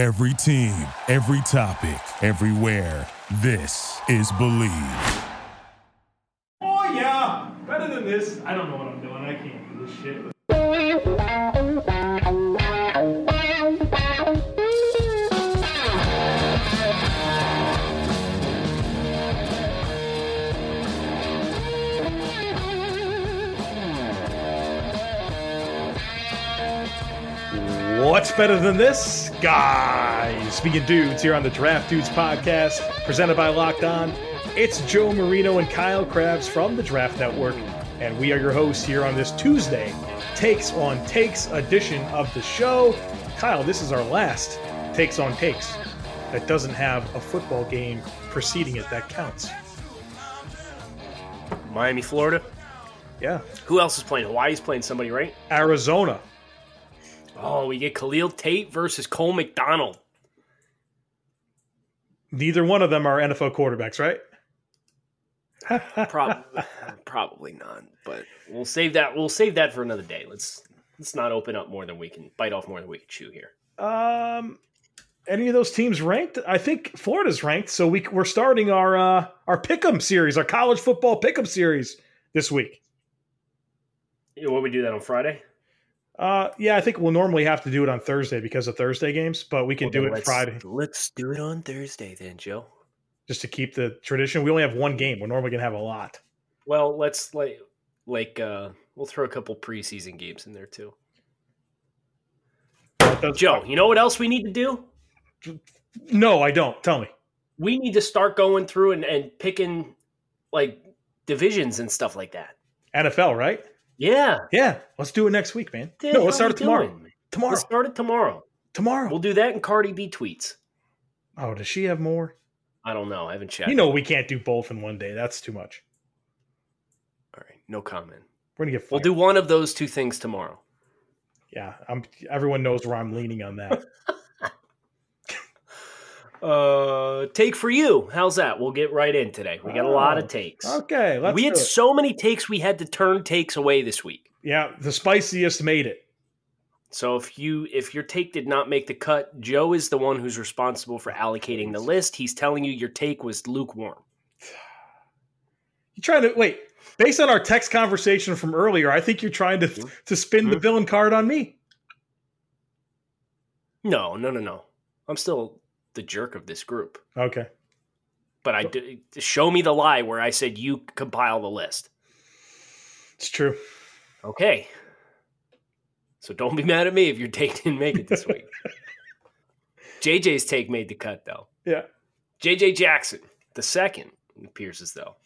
Every team, every topic, everywhere. This is Believe. Oh, yeah. Better than this. I don't know what I'm doing. I can't do this shit. What's better than this? Guys, speaking dudes here on the Draft Dudes podcast, presented by Locked On. It's Joe Marino and Kyle Krabs from the Draft Network, and we are your hosts here on this Tuesday Takes on Takes edition of the show. Kyle, this is our last Takes on Takes that doesn't have a football game preceding it that counts. Miami, Florida? Yeah. Who else is playing? Hawaii's playing somebody, right? Arizona. Oh, we get Khalil Tate versus Cole McDonald. Neither one of them are NFL quarterbacks, right? Probably not, but we'll save that. We'll save that for another day. Let's not open up more than we can bite off, more than we can chew here. Any of those teams ranked? I think Florida's ranked, so we're starting our pick'em series, our college football pick'em series this week. You know, what, we do that on Friday? Yeah, I think we'll normally have to do it on Thursday because of Thursday games, but we can do it Friday. Let's do it on Thursday then, Joe. Just to keep the tradition. We only have one game. We're normally going to have a lot. Well, let's like we'll throw a couple preseason games in there too. Joe, you know what else we need to do? No, I don't. Tell me. We need to start going through and picking like divisions and stuff like that. NFL, right? Yeah. Yeah. Let's do it next week, man. Dude, no, let's start it tomorrow. Let's start it tomorrow. Tomorrow. We'll do that in Cardi B tweets. Oh, does she have more? I don't know. I haven't checked. You know we can't do both in one day. That's too much. All right. No comment. We're going to get fired. We'll do one of those two things tomorrow. Yeah. Everyone knows where I'm leaning on that. Take for you. How's that? We'll get right in today. We got a lot of takes. Okay, let's do it. So many takes, we had to turn takes away this week. Yeah, the spiciest made it. So if your take did not make the cut, Joe is the one who's responsible for allocating the list. He's telling you your take was lukewarm. You're trying to wait. Based on our text conversation from earlier, I think you're trying to spin the villain card on me. No. I'm still the jerk of this group. Okay. But show me the lie where I said you compile the list. It's true. Okay. So don't be mad at me if your take didn't make it this week. JJ's take made the cut, though. Yeah. JJ Jackson, the second, appears as though.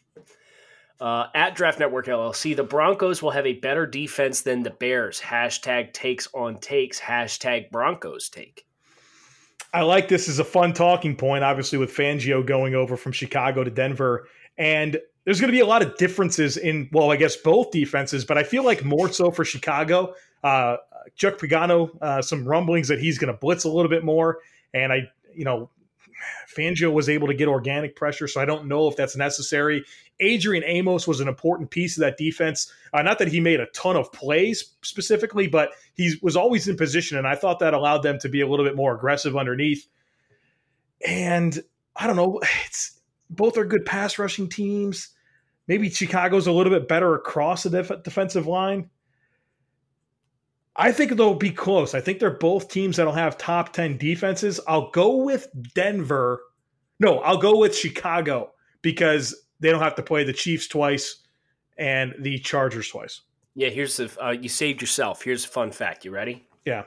At Draft Network LLC, the Broncos will have a better defense than the Bears. Hashtag takes on takes. Hashtag Broncos take. I like this as a fun talking point, obviously, with Fangio going over from Chicago to Denver. And there's going to be a lot of differences in, well, I guess both defenses, but I feel like more so for Chicago. Chuck Pagano, some rumblings that he's going to blitz a little bit more. And Fangio was able to get organic pressure, so I don't know if that's necessary. Adrian Amos was an important piece of that defense. Not that he made a ton of plays specifically, but he was always in position, and I thought that allowed them to be a little bit more aggressive underneath. And I don't know. Both are good pass rushing teams. Maybe Chicago's a little bit better across the defensive line. I think they'll be close. I think they're both teams that'll have top 10 defenses. I'll go with Denver. No, I'll go with Chicago because they don't have to play the Chiefs twice and the Chargers twice. Yeah, here's you saved yourself. Here's a fun fact. You ready? Yeah.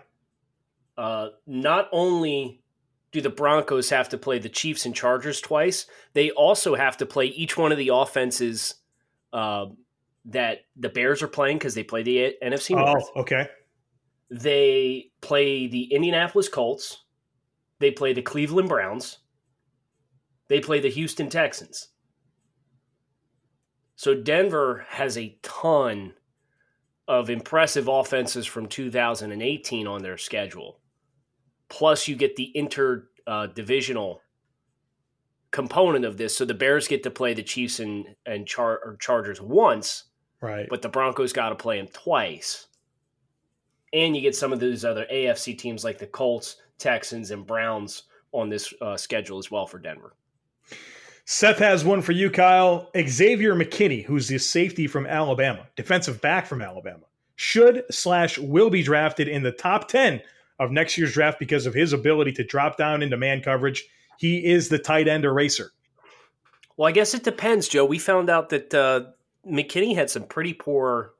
Not only do the Broncos have to play the Chiefs and Chargers twice, they also have to play each one of the offenses that the Bears are playing because they play the NFC North. Oh, okay. They play the Indianapolis Colts. They play the Cleveland Browns. They play the Houston Texans. So Denver has a ton of impressive offenses from 2018 on their schedule. Plus, you get the interdivisional component of this. So the Bears get to play the Chiefs and Chargers once, right? But the Broncos got to play them twice. And you get some of those other AFC teams like the Colts, Texans, and Browns on this schedule as well for Denver. Seth has one for you, Kyle. Xavier McKinney, who's the safety from Alabama, defensive back from Alabama, should/will be drafted in the top 10 of next year's draft because of his ability to drop down into man coverage. He is the tight end eraser. Well, I guess it depends, Joe. We found out that McKinney had some pretty poor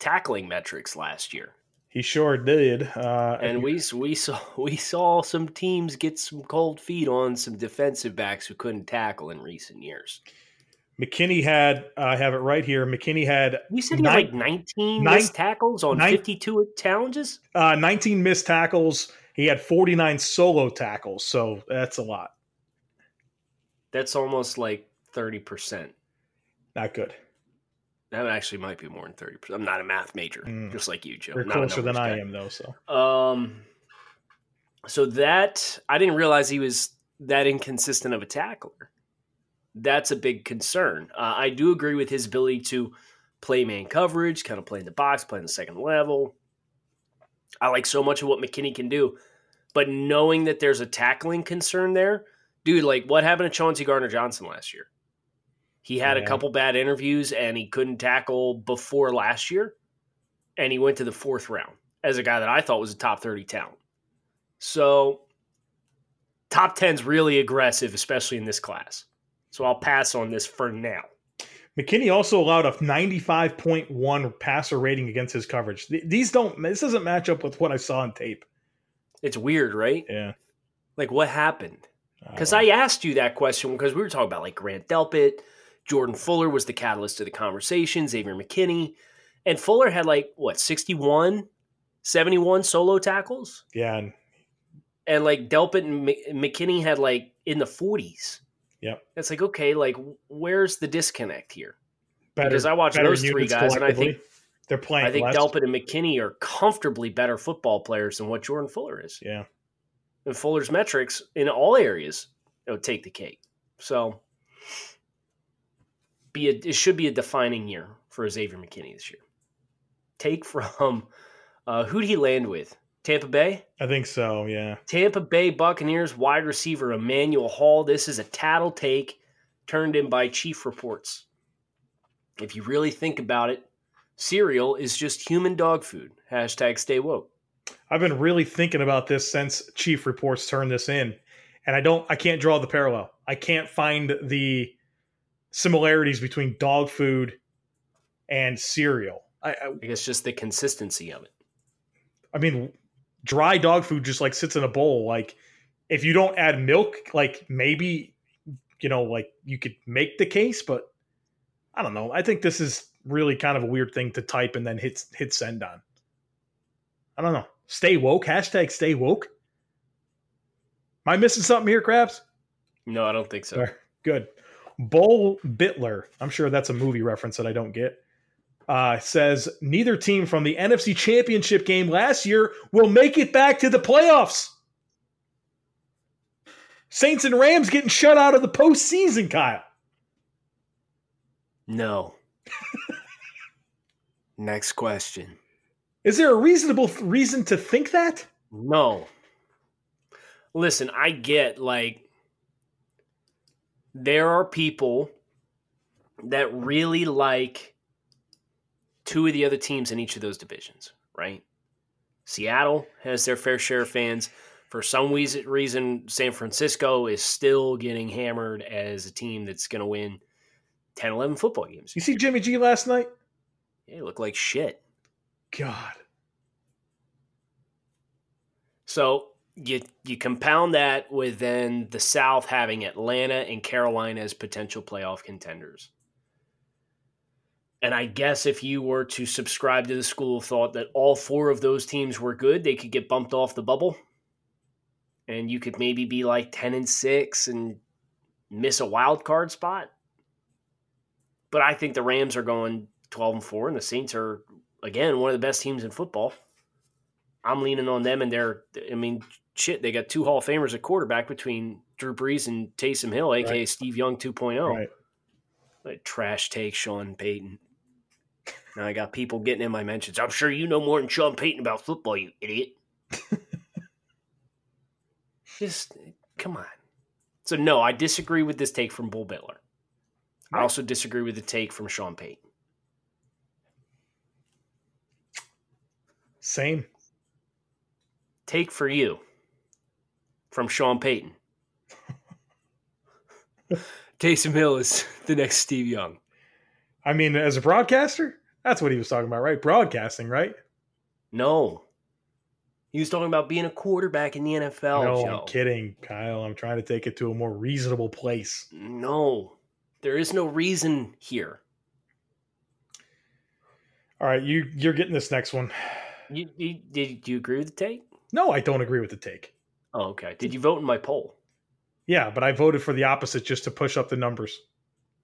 tackling metrics last year. He sure did. And we saw some teams get some cold feet on some defensive backs who couldn't tackle in recent years. McKinney had, I have it right here. McKinney had. We said he had like 19 missed tackles on 52 challenges? 19 missed tackles. He had 49 solo tackles. So that's a lot. That's almost like 30%. Not good. That actually might be more than 30%. I'm not a math major, just like you, Joe. You're closer than I am, though. So, that I didn't realize he was that inconsistent of a tackler. That's a big concern. I do agree with his ability to play man coverage, kind of play in the box, play in the second level. I like so much of what McKinney can do, but knowing that there's a tackling concern there, dude, like what happened to Chauncey Gardner-Johnson last year? He had a couple bad interviews and he couldn't tackle before last year, and he went to the fourth round as a guy that I thought was a top 30 talent. So top 10's really aggressive, especially in this class. So I'll pass on this for now. McKinney also allowed a 95.1 passer rating against his coverage. This doesn't match up with what I saw on tape. It's weird, right? Yeah. Like what happened? Because I asked you that question because we were talking about like Grant Delpit, Jordan Fuller was the catalyst to the conversation, Xavier McKinney, and Fuller had like what 61, 71 solo tackles. Yeah. And like Delpit and McKinney had like in the 40s. Yeah, it's like, okay, like where's the disconnect here? Because I watch those three guys, and I think they're playing. I think Delpit and McKinney are comfortably better football players than what Jordan Fuller is. Yeah, and Fuller's metrics in all areas would take the cake. So, it should be a defining year for Xavier McKinney this year. Take from who did he land with? Tampa Bay? I think so, yeah. Tampa Bay Buccaneers wide receiver Emmanuel Hall. This is a tattle take turned in by Chief Reports. If you really think about it, cereal is just human dog food. Hashtag stay woke. I've been really thinking about this since Chief Reports turned this in, and I can't draw the parallel. I can't find the similarities between dog food and cereal. I guess just the consistency of it. I mean, dry dog food just like sits in a bowl. Like if you don't add milk, like maybe, you know, like you could make the case, but I don't know. I think this is really kind of a weird thing to type and then hit send on. I don't know. Stay woke. Hashtag stay woke. Am I missing something here, Krabs? No, I don't think so. Right, good. Bull Bitler. I'm sure that's a movie reference that I don't get. Says neither team from the NFC Championship game last year will make it back to the playoffs. Saints and Rams getting shut out of the postseason, Kyle. No. Next question. Is there a reasonable reason to think that? No. Listen, I get like there are people that really like two of the other teams in each of those divisions, right? Seattle has their fair share of fans. For some reason, San Francisco is still getting hammered as a team that's going to win 10, 11 football games. You see Jimmy G last night? Yeah, he looked like shit. God. So you compound that with then the South having Atlanta and Carolina as potential playoff contenders. And I guess if you were to subscribe to the school of thought that all four of those teams were good, they could get bumped off the bubble. And you could maybe be like 10-6 and miss a wild card spot. But I think the Rams are going 12-4, and the Saints are, again, one of the best teams in football. I'm leaning on them, and they got two Hall of Famers at quarterback between Drew Brees and Taysom Hill, a.k.a. Right. Steve Young 2.0. Right. Like trash take Sean Payton. Now I got people getting in my mentions. I'm sure you know more than Sean Payton about football, you idiot. Just come on. So, no, I disagree with this take from Bull Bitler. Right. I also disagree with the take from Sean Payton. Same. Take for you from Sean Payton. Taysom Hill is the next Steve Young. I mean, as a broadcaster, that's what he was talking about, right? Broadcasting, right? No. He was talking about being a quarterback in the NFL. No, Joe. I'm kidding, Kyle. I'm trying to take it to a more reasonable place. No. There is no reason here. All right, you're getting this next one. Do you agree with the take? No, I don't agree with the take. Oh, okay. Did you vote in my poll? Yeah, but I voted for the opposite just to push up the numbers.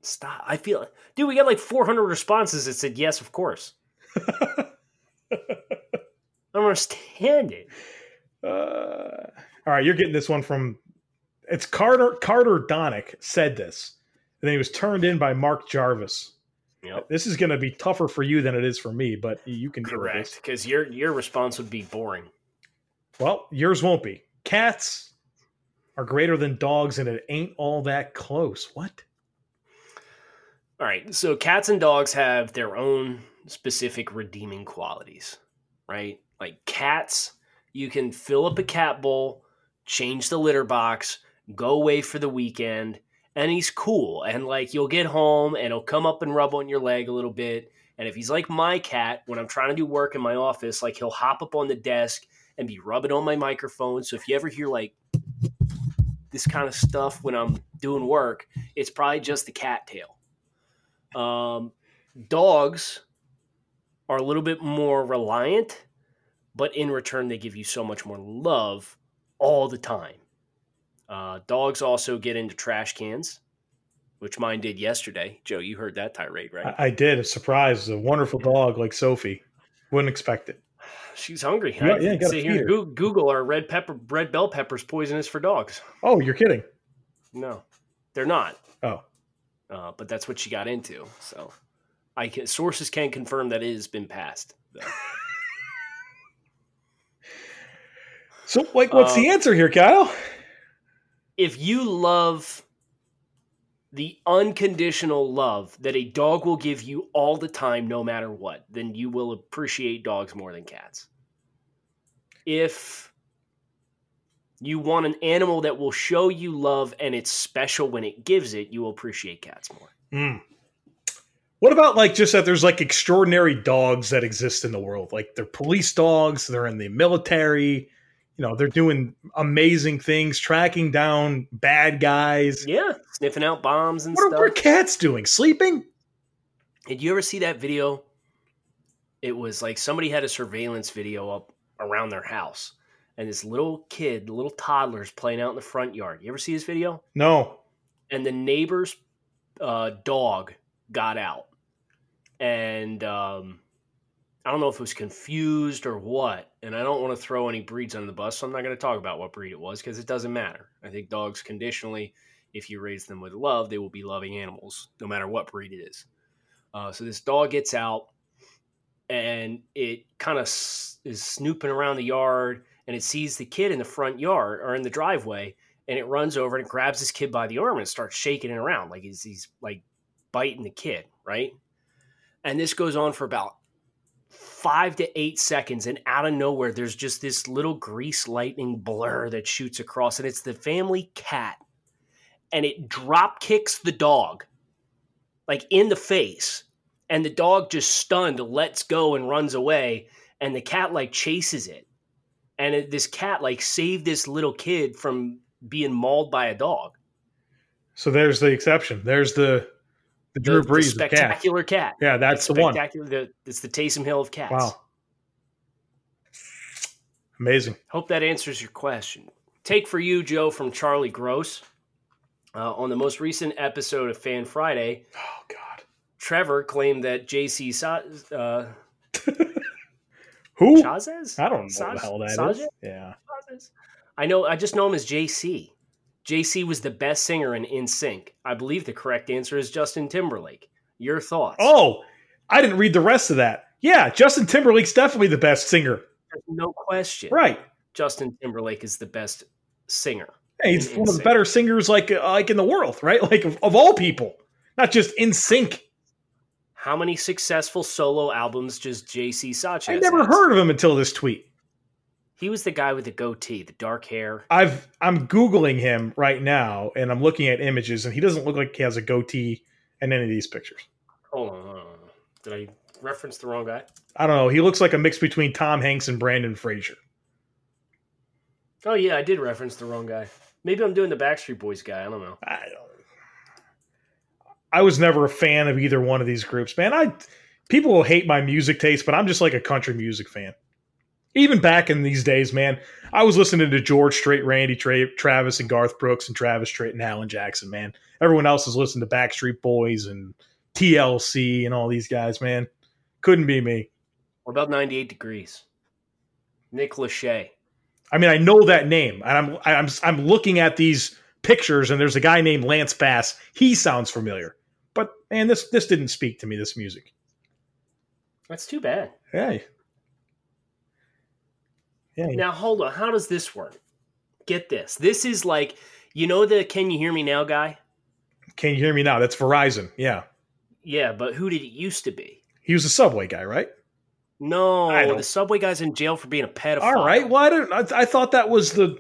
Stop. I feel it. Dude, we got like 400 responses that said yes, of course. I don't understand it. All right, you're getting this one from... It's Carter Donick said this, and then he was turned in by Mark Jarvis. Yep. This is going to be tougher for you than it is for me, but you can do it. Correct, because your response would be boring. Well, yours won't be. Cats are greater than dogs, and it ain't all that close. What? All right, so cats and dogs have their own specific redeeming qualities, right? Like cats, you can fill up a cat bowl, change the litter box, go away for the weekend, and he's cool. And like, you'll get home and he'll come up and rub on your leg a little bit. And if he's like my cat, when I'm trying to do work in my office, like he'll hop up on the desk and be rubbing on my microphone. So if you ever hear like this kind of stuff when I'm doing work, it's probably just the cat tail. Dogs are a little bit more reliant, but in return, they give you so much more love all the time. Dogs also get into trash cans, which mine did yesterday. Joe, you heard that tirade, right? I did. A surprise. A wonderful dog like Sophie. Wouldn't expect it. She's hungry. Yeah, I gotta sit here. Google are red bell peppers poisonous for dogs? Oh, you're kidding. No, they're not. Oh. But that's what she got into. So sources can confirm that it has been passed, though. So, like, what's the answer here, Kyle? If you love the unconditional love that a dog will give you all the time, no matter what, then you will appreciate dogs more than cats. If you want an animal that will show you love and it's special when it gives it, you will appreciate cats more. Mm. What about like just that there's like extraordinary dogs that exist in the world? Like they're police dogs, they're in the military. You know, they're doing amazing things, tracking down bad guys. Yeah, sniffing out bombs and stuff. What are cats doing? Sleeping? Did you ever see that video? It was like somebody had a surveillance video up around their house. And this little kid, the little toddler's playing out in the front yard. You ever see this video? No. And the neighbor's dog got out. And... I don't know if it was confused or what, and I don't want to throw any breeds under the bus, so I'm not going to talk about what breed it was because it doesn't matter. I think dogs conditionally, if you raise them with love, they will be loving animals, no matter what breed it is. So this dog gets out, and it kind of is snooping around the yard, and it sees the kid in the front yard or in the driveway, and it runs over and grabs this kid by the arm and starts shaking it around like he's like biting the kid, right? And this goes on for about 5 to 8 seconds, and out of nowhere there's just this little grease lightning blur that shoots across, and it's the family cat, and it drop kicks the dog like in the face, and the dog, just stunned, lets go and runs away, and the cat like chases it, and this cat like saved this little kid from being mauled by a dog. So there's the exception. There's the Drew Brees, the spectacular cat. Yeah, that's the one. It's the Taysom Hill of cats. Wow. Amazing. Hope that answers your question. Take for you, Joe, from Charlie Gross. On the most recent episode of Fan Friday, oh God, Trevor claimed that JC who? Chasez? I don't know what the hell that is. Yeah. Chasez? I know. I just know him as JC. JC was the best singer in NSYNC. I believe the correct answer is Justin Timberlake. Your thoughts? Oh, I didn't read the rest of that. Yeah, Justin Timberlake's definitely the best singer. There's no question. Right. Justin Timberlake is the best singer. Hey, he's one of the better singers like in the world, right? Like of all people, not just NSYNC. How many successful solo albums does JC Chasez? I never heard of him until this tweet. He was the guy with the goatee, the dark hair. I'm Googling him right now, and I'm looking at images, and he doesn't look like he has a goatee in any of these pictures. Hold on. Did I reference the wrong guy? I don't know. He looks like a mix between Tom Hanks and Brandon Fraser. Oh, yeah, I did reference the wrong guy. Maybe I'm doing the Backstreet Boys guy. I don't know. I was never a fan of either one of these groups, man. People will hate my music taste, but I'm just like a country music fan. Even back in these days, man, I was listening to George Strait, Randy Travis, and Garth Brooks, and Travis Strait, and Alan Jackson, man. Everyone else has listened to Backstreet Boys and TLC and all these guys, man. Couldn't be me. What about 98 Degrees? Nick Lachey. I mean, I know that name, and I'm looking at these pictures, and there's a guy named Lance Bass. He sounds familiar, but man, this didn't speak to me. This music. That's too bad. Hey. Yeah. Now, hold on. How does this work? Get this. This is like, you know, the Can You Hear Me Now guy? Can You Hear Me Now? That's Verizon. Yeah. Yeah, but who did it used to be? He was a Subway guy, right? No, the Subway guy's in jail for being a pedophile. All right. Well, I thought that was the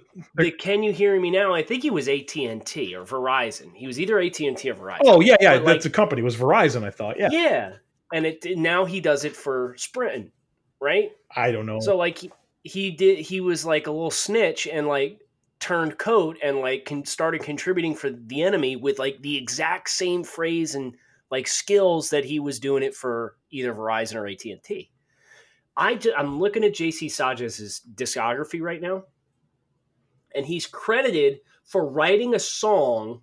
Can You Hear Me Now? I think he was AT&T or Verizon. He was either AT&T or Verizon. Oh, yeah, yeah. But that's the company. It was Verizon, I thought. Yeah. Yeah. And now he does it for Sprint, right? I don't know. So, like... He was like a little snitch and like turned coat and like started contributing for the enemy with like the exact same phrase and like skills that he was doing it for either Verizon or AT&T. I'm looking at JC Chasez's discography right now, and he's credited for writing a song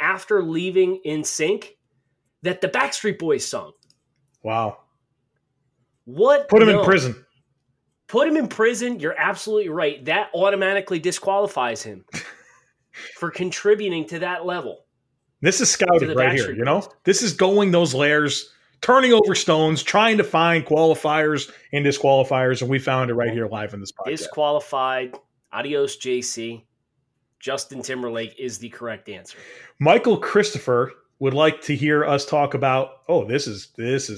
after leaving NSYNC that the Backstreet Boys sung. Wow. What? Put him in prison. Put him in prison. You're absolutely right. That automatically disqualifies him for contributing to that level. This is scouting right here, you know? This is going those layers, turning over stones, trying to find qualifiers and disqualifiers, and we found it right here live in this podcast. Disqualified. Adios, JC. Justin Timberlake is the correct answer. Michael Christopher would like to hear us talk about, this is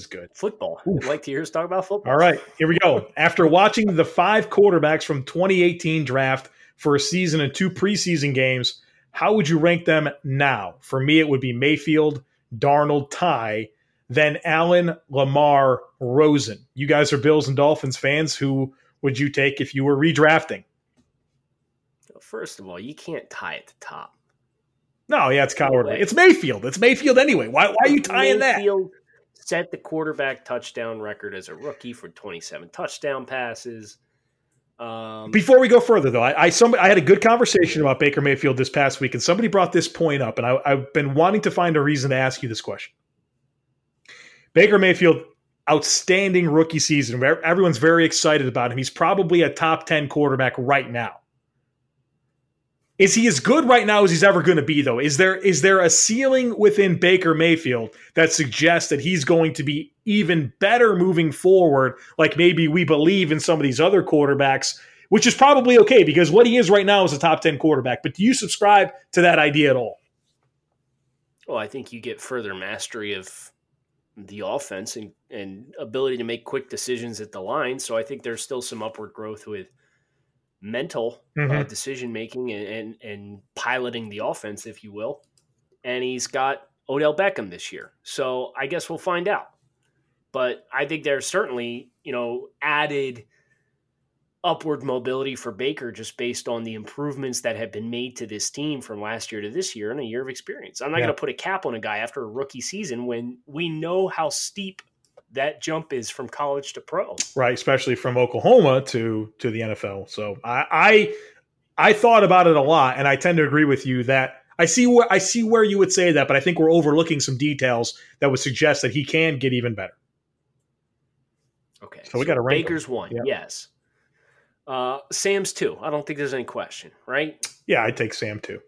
good. Football. Would like to hear us talk about football. All right, here we go. After watching the 5 quarterbacks from 2018 draft for a season and 2 preseason games, how would you rank them now? For me, it would be Mayfield, Darnold, Ty, then Allen, Lamar, Rosen. You guys are Bills and Dolphins fans. Who would you take if you were redrafting? Well, first of all, you can't tie at the top. No, yeah, it's cowardly. Anyway. It's Mayfield. It's Mayfield anyway. Why are you tying that? Mayfield set the quarterback touchdown record as a rookie for 27 touchdown passes. Before we go further, though, I had a good conversation about Baker Mayfield this past week, and somebody brought this point up, and I've been wanting to find a reason to ask you this question. Baker Mayfield, outstanding rookie season. Everyone's very excited about him. He's probably a top 10 quarterback right now. Is he as good right now as he's ever going to be, though? Is there a ceiling within Baker Mayfield that suggests that he's going to be even better moving forward, like maybe we believe in some of these other quarterbacks, which is probably okay because what he is right now is a top 10 quarterback. But do you subscribe to that idea at all? Well, I think you get further mastery of the offense and ability to make quick decisions at the line. So I think there's still some upward growth with mental decision-making and piloting the offense, if you will. And he's got Odell Beckham this year. So I guess we'll find out. But I think there's certainly, added upward mobility for Baker just based on the improvements that have been made to this team from last year to this year and a year of experience. I'm not going to put a cap on a guy after a rookie season when we know how steep that jump is from college to pro. Right, especially from Oklahoma to the NFL. So I thought about it a lot, and I tend to agree with you that I see where you would say that, but I think we're overlooking some details that would suggest that he can get even better. Okay. So we got to rank Baker's them. 1, yeah. Yes. Sam's 2. I don't think there's any question, right? Yeah, I'd take Sam 2.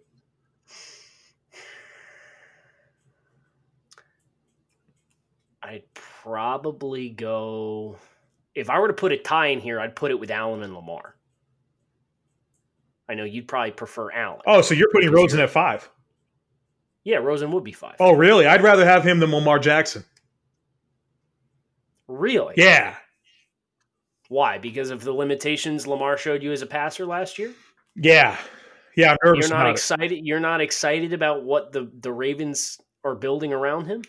I'd probably go – if I were to put a tie in here, I'd put it with Allen and Lamar. I know you'd probably prefer Allen. Oh, so you're putting Rosen at 5? Yeah, Rosen would be 5. Oh, really? I'd rather have him than Lamar Jackson. Really? Yeah. Why? Because of the limitations Lamar showed you as a passer last year? Yeah. Yeah, I'm nervous about it. You're not excited about what the Ravens are building around him?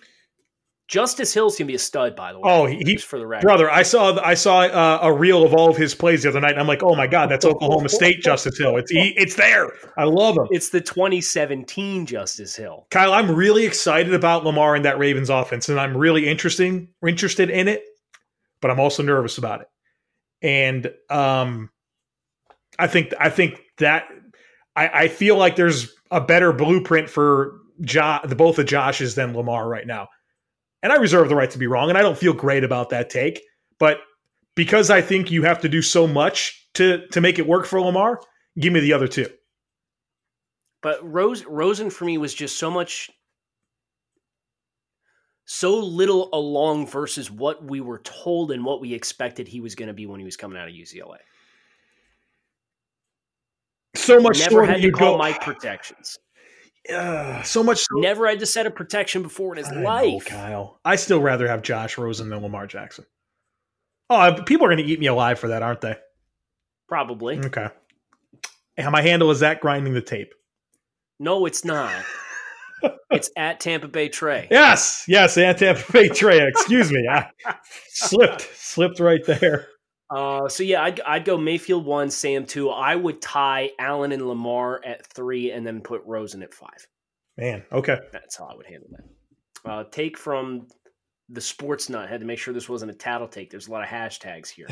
Justice Hill's gonna be a stud, by the way. Oh, he's for the record, brother. I saw a reel of all of his plays the other night, and I'm like, oh my god, that's Oklahoma State Justice Hill. It's there. I love him. It's the 2017 Justice Hill. Kyle, I'm really excited about Lamar and that Ravens offense, and I'm really interested in it, but I'm also nervous about it. And I think that I feel like there's a better blueprint for both of Josh's than Lamar right now. And I reserve the right to be wrong, and I don't feel great about that take. But because I think you have to do so much to make it work for Lamar, give me the other two. But Rosen for me was just so little along versus what we were told and what we expected he was going to be when he was coming out of UCLA. So much never had to call Mike protections. So much. Never had to set a protection before in his life. Know, Kyle, I still rather have Josh Rosen than Lamar Jackson. Oh, people are going to eat me alive for that, aren't they? Probably. Okay. And my handle is at grinding the tape. No, it's not. It's at Tampa Bay Trey. Yes, at Tampa Bay Trey. Excuse me, I slipped right there. So yeah, I'd go Mayfield 1, Sam 2. I would tie Allen and Lamar at 3 and then put Rosen at 5. Man. Okay. That's how I would handle that. Take from the sports nut. Had to make sure this wasn't a tattle take. There's a lot of hashtags here.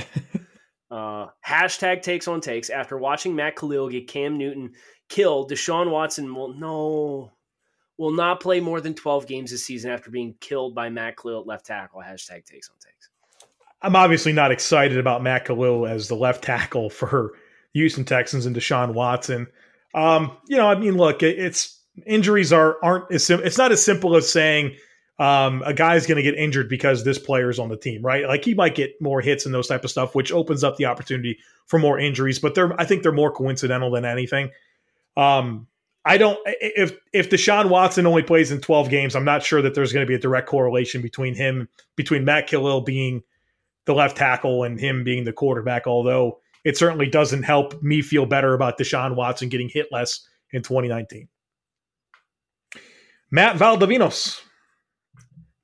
Hashtag takes on takes. After watching Matt Kalil get Cam Newton killed, Deshaun Watson will not play more than 12 games this season after being killed by Matt Kalil at left tackle. Hashtag takes on takes. I'm obviously not excited about Matt Kalil as the left tackle for Houston Texans and Deshaun Watson. Look, it's not as simple as saying a guy's going to get injured because this player's on the team, right? Like he might get more hits and those type of stuff, which opens up the opportunity for more injuries. But I think they're more coincidental than anything. If Deshaun Watson only plays in 12 games, I'm not sure that there's going to be a direct correlation between Matt Kalil being the left tackle and him being the quarterback, although it certainly doesn't help me feel better about Deshaun Watson getting hit less in 2019. Matt Valdovinos.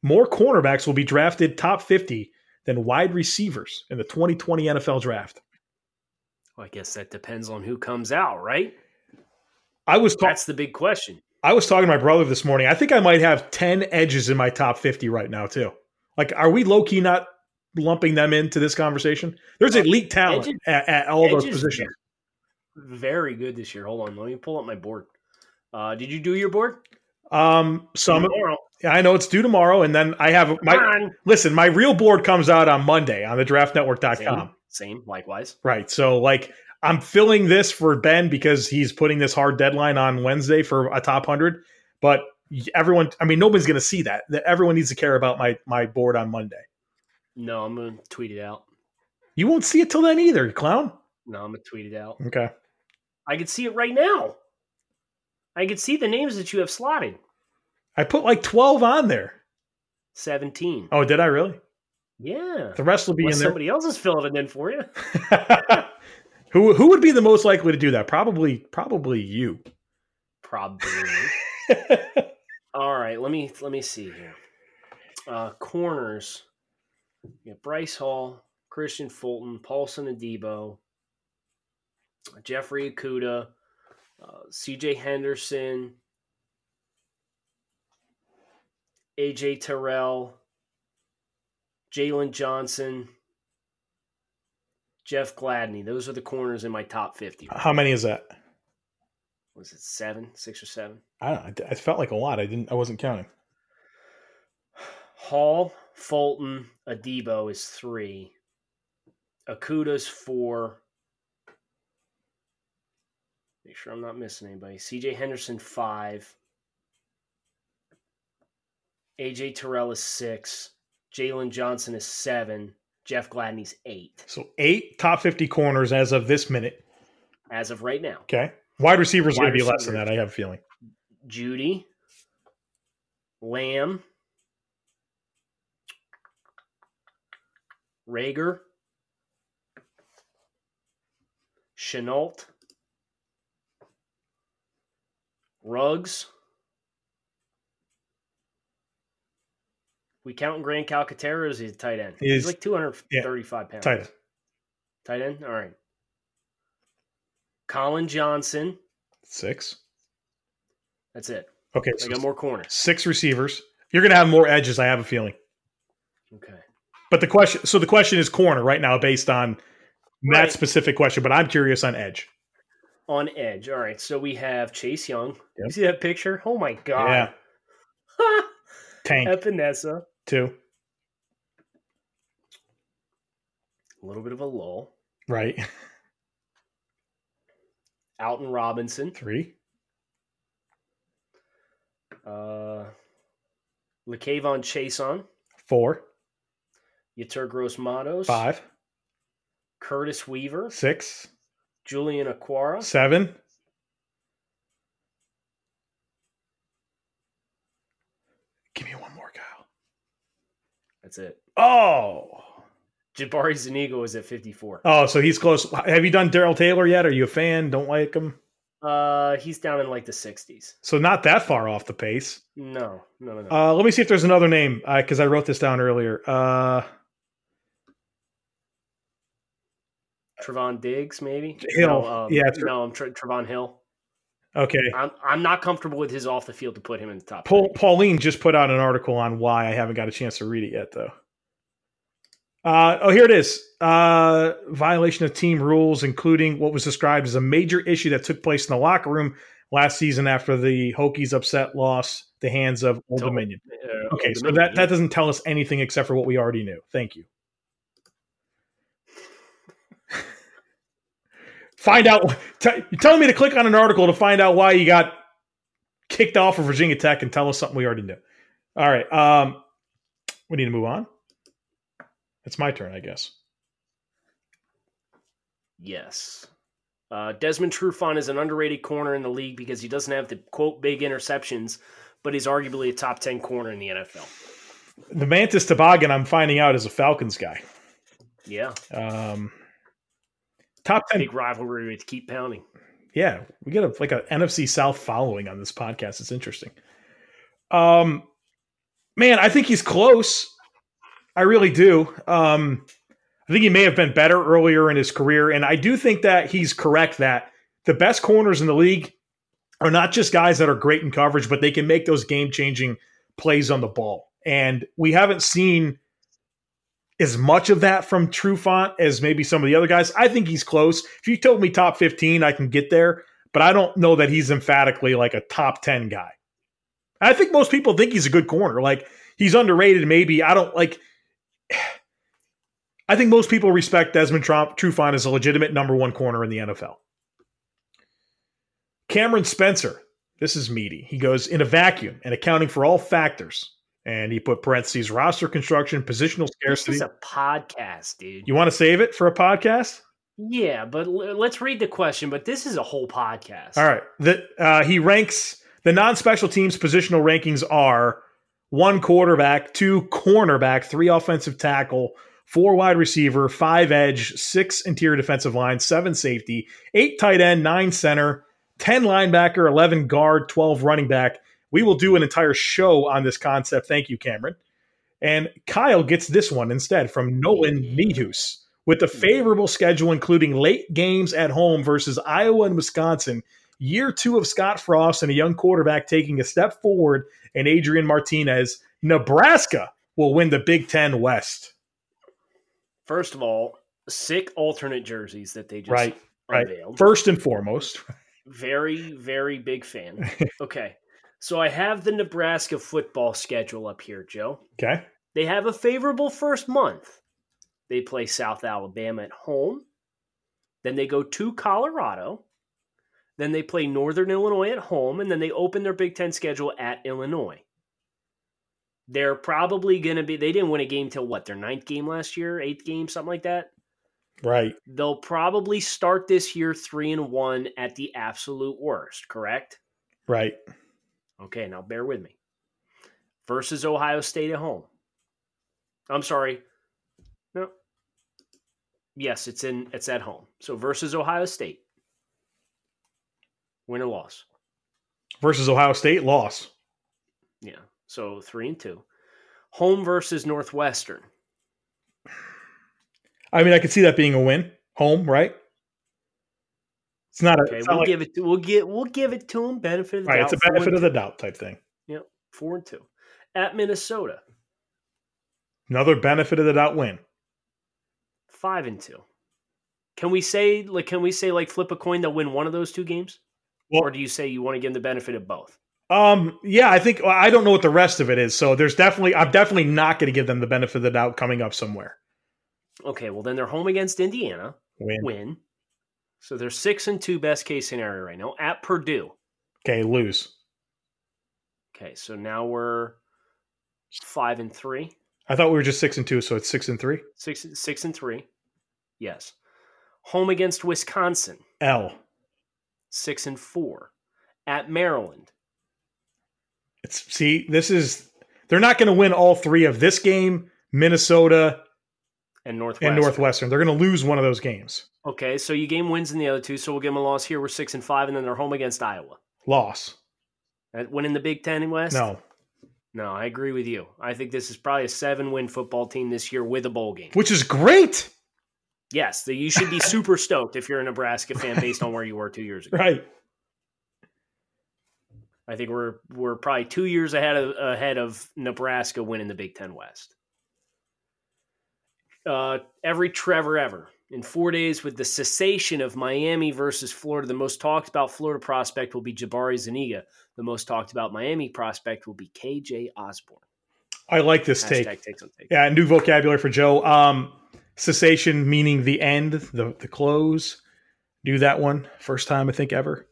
More cornerbacks will be drafted top 50 than wide receivers in the 2020 NFL draft. Well, I guess that depends on who comes out, right? That's the big question. I was talking to my brother this morning. I think I might have 10 edges in my top 50 right now too. Like, are we low-key not lumping them into this conversation? There's elite talent at all those positions. Very good this year. Hold on, let me pull up my board. Did you do your board? Some tomorrow. I know it's due tomorrow, and then I have my real board comes out on Monday on the draftnetwork.com. Same, likewise. Right. So like I'm filling this for Ben because he's putting this hard deadline on Wednesday for a top 100, but nobody's going to see that. Everyone needs to care about my board on Monday. No, I'm going to tweet it out. You won't see it till then either, you clown. No, I'm going to tweet it out. Okay. I can see it right now. I can see the names that you have slotted. I put like 12 on there. 17. Oh, did I really? Yeah. The rest will be in there. Somebody else has filled it in for you. Who would be the most likely to do that? Probably you. Probably. All right, let me see here. Corners. You got Bryce Hall, Christian Fulton, Paulson Adebo, Jeffrey Okudah, C.J. Henderson, A.J. Terrell, Jalen Johnson, Jeff Gladney. Those are the corners in my top 50. How many is that? Was it 7, 6 or 7? I don't know. It felt like a lot. I wasn't counting. Hall, Fulton, Adebo is 3. Okudah's 4. Make sure I'm not missing anybody. C.J. Henderson, 5. A.J. Terrell is 6. Jalen Johnson is 7. Jeff Gladney's 8. So 8 top 50 corners as of this minute. as of right now. Okay. Wide receivers going to be less than that, I have a feeling. Judy, Lamb, Rager, Chenault, Ruggs. We count Grant Calcaterra as a tight end. He's like 235 pounds. Tight end? All right. Colin Johnson. 6. That's it. Okay. So I got more corners. 6 receivers. You're going to have more edges, I have a feeling. Okay. But the question is corner right now based on that specific question, but I'm curious on edge. On edge. All right. So we have Chase Young. Yep. You see that picture? Oh, my God. Yeah. Tank. Epinesa. 2. A little bit of a lull. Right. Alton Robinson. 3. LeCavon Chason. 4. Yetur Gross-Matos. 5. Curtis Weaver. 6. Julian Aquara. 7. Give me one more, Kyle. That's it. Oh. Jabari Zuniga was at 54. Oh, so he's close. Have you done Daryl Taylor yet? Are you a fan? Don't like him? He's down in like the 60s. So not that far off the pace. No. Let me see if there's another name because I wrote this down earlier. Trevon Diggs, maybe? Hill. Trevon Hill. Okay. I'm not comfortable with his off the field to put him in the top. Pauline just put out an article on why. I haven't got a chance to read it yet, though. Here it is. Violation of team rules, including what was described as a major issue that took place in the locker room last season after the Hokies upset loss at the hands of Old Dominion. Okay, so that doesn't tell us anything except for what we already knew. Thank you. Find out. You're telling me to click on an article to find out why you got kicked off of Virginia Tech and tell us something we already knew. All right. We need to move on. It's my turn, I guess. Yes. Desmond Trufant is an underrated corner in the league because he doesn't have the, quote, big interceptions, but he's arguably a top 10 corner in the NFL. The Mantis Toboggan, I'm finding out, is a Falcons guy. Yeah. Top 10. Big rivalry with Keep Pounding. Yeah. We get an NFC South following on this podcast. It's interesting. Man, I think he's close. I really do. I think he may have been better earlier in his career, and I do think that he's correct that the best corners in the league are not just guys that are great in coverage, but they can make those game-changing plays on the ball. And we haven't seen as much of that from Trufant as maybe some of the other guys. I think he's close. If you told me top 15, I can get there, but I don't know that he's emphatically like a top 10 guy. I think most people think he's a good corner. Like, he's underrated maybe. I think most people respect Desmond Trufant as a legitimate number one corner in the NFL. Cameron Spencer, this is meaty. He goes, in a vacuum and accounting for all factors. And he put parentheses, roster construction, positional scarcity. This is a podcast, dude. You want to save it for a podcast? Yeah, but let's read the question, but this is a whole podcast. All right. He ranks, the non-special teams positional rankings are 1 quarterback, 2 cornerback, 3 offensive tackle, 4 wide receiver, 5 edge, 6 interior defensive line, 7 safety, 8 tight end, 9 center, 10 linebacker, 11 guard, 12 running back. We will do an entire show on this concept. Thank you, Cameron. And Kyle gets this one instead from Nolan Mehus. With a favorable schedule, including late games at home versus Iowa and Wisconsin, year 2 of Scott Frost and a young quarterback taking a step forward, and Adrian Martinez, Nebraska will win the Big Ten West. First of all, sick alternate jerseys that they just unveiled. First and foremost. Very, very big fan. Okay. So I have the Nebraska football schedule up here, Joe. Okay. They have a favorable first month. They play South Alabama at home. Then they go to Colorado. Then they play Northern Illinois at home, and then they open their Big Ten schedule at Illinois. They're probably going to be – they didn't win a game till what, their 9th game last year, 8th game, something like that? Right. They'll probably start this year 3-1 at the absolute worst, correct? Right. Okay, now bear with me. Versus Ohio State at home. I'm sorry. No. Yes, it's at home. So versus Ohio State. Win or loss? Versus Ohio State, loss. Yeah. So 3-2. Home versus Northwestern. I mean, I could see that being a win. Home, right? It's not okay. We'll give it to them. Benefit of the doubt. It's a benefit of the doubt type thing. Yep. 4-2 at Minnesota. Another benefit of the doubt win. 5-2. Can we say flip a coin to win one of those two games? Well, or do you say you want to give them the benefit of both? Yeah, I don't know what the rest of it is. So I'm definitely not going to give them the benefit of the doubt coming up somewhere. Okay, well then they're home against Indiana. Win. So they're 6-2 best case scenario right now at Purdue. Okay, lose. Okay, so now we're 5-3. I thought we were just 6-2, so it's 6-3. 6-3. Yes. Home against Wisconsin. L. 6-4 at Maryland. They're not going to win all three of this game, Minnesota, and Northwestern. They're going to lose one of those games. Okay, so you game wins in the other two, so we'll give them a loss here. We're 6-5, and then they're home against Iowa. Loss. Winning the Big Ten West? No, I agree with you. I think this is probably a 7-win football team this year with a bowl game. Which is great. Yes, you should be super stoked if you're a Nebraska fan based on where you were 2 years ago. Right. I think we're probably 2 years ahead of Nebraska winning the Big Ten West. Every Trevor ever. In 4 days, with the cessation of Miami versus Florida, the most talked about Florida prospect will be Jabari Zuniga. The most talked about Miami prospect will be KJ Osborne. I like this take. Yeah, new vocabulary for Joe. Cessation meaning the end, the close. Do that one. First time, I think, ever.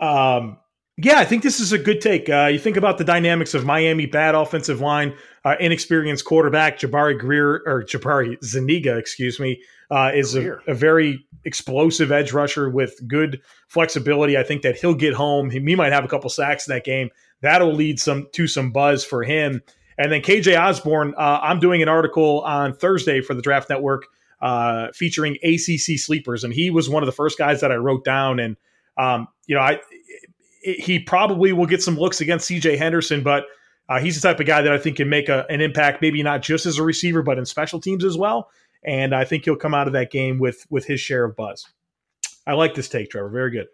Yeah, I think this is a good take. You think about the dynamics of Miami, bad offensive line, inexperienced quarterback, Jabari Zuniga, is a very explosive edge rusher with good flexibility. I think that he'll get home. He might have a couple sacks in that game. That'll lead to some buzz for him. And then KJ Osborne, I'm doing an article on Thursday for the Draft Network featuring ACC sleepers. And he was one of the first guys that I wrote down. And, he probably will get some looks against C.J. Henderson, but he's the type of guy that I think can make an impact, maybe not just as a receiver, but in special teams as well. And I think he'll come out of that game with his share of buzz. I like this take, Trevor. Very good.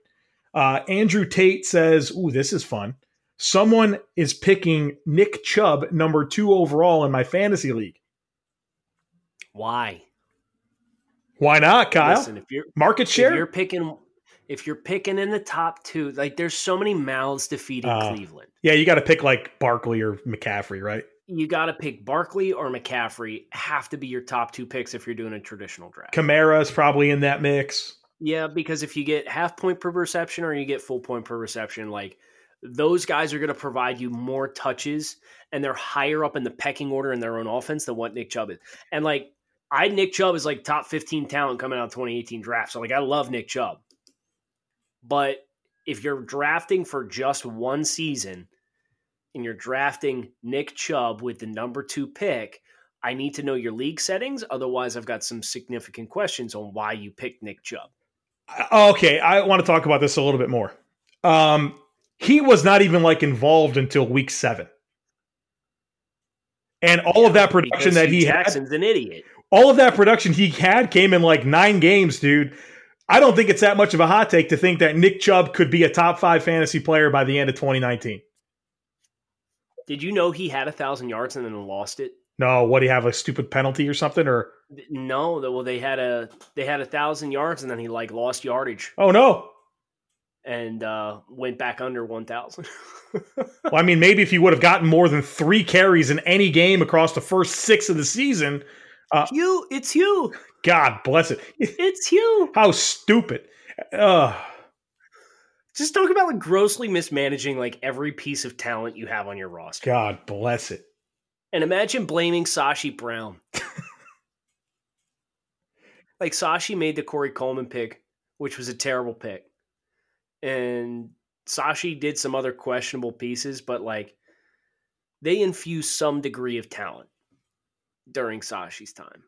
Andrew Tate says, ooh, this is fun. Someone is picking Nick Chubb, number 2 overall in my fantasy league. Why? Why not, Kyle? Listen, market share? If you're picking in the top 2, like there's so many mouths to feed in Cleveland. Yeah, you got to pick like Barkley or McCaffrey, right? You got to pick Barkley or McCaffrey. Have to be your top 2 picks if you're doing a traditional draft. Kamara is probably in that mix. Yeah, because if you get half point per reception or you get full point per reception, like those guys are going to provide you more touches and they're higher up in the pecking order in their own offense than what Nick Chubb is. And like Nick Chubb is like top 15 talent coming out of 2018 draft. So like I love Nick Chubb. But if you're drafting for just one season and you're drafting Nick Chubb with the number 2 pick, I need to know your league settings. Otherwise, I've got some significant questions on why you picked Nick Chubb. Okay, I want to talk about this a little bit more. He was not even like involved until week 7. And all of that production that he had. Jackson's an idiot. All of that production he had came in like 9 games, dude. I don't think it's that much of a hot take to think that Nick Chubb could be a top 5 fantasy player by the end of 2019. Did you know he had 1,000 yards and then lost it? No, what do you have, a stupid penalty or something? Or no, well they had 1,000 yards and then he like lost yardage. Oh no, and went back under 1,000. Well, I mean, maybe if he would have gotten more than 3 carries in any game across the first 6 of the season. It's you. God bless it. It's you. How stupid. Just talk about like grossly mismanaging like every piece of talent you have on your roster. God bless it. And imagine blaming Sashi Brown. Like, Sashi made the Corey Coleman pick, which was a terrible pick. And Sashi did some other questionable pieces, but, like, they infused some degree of talent during Sashi's time.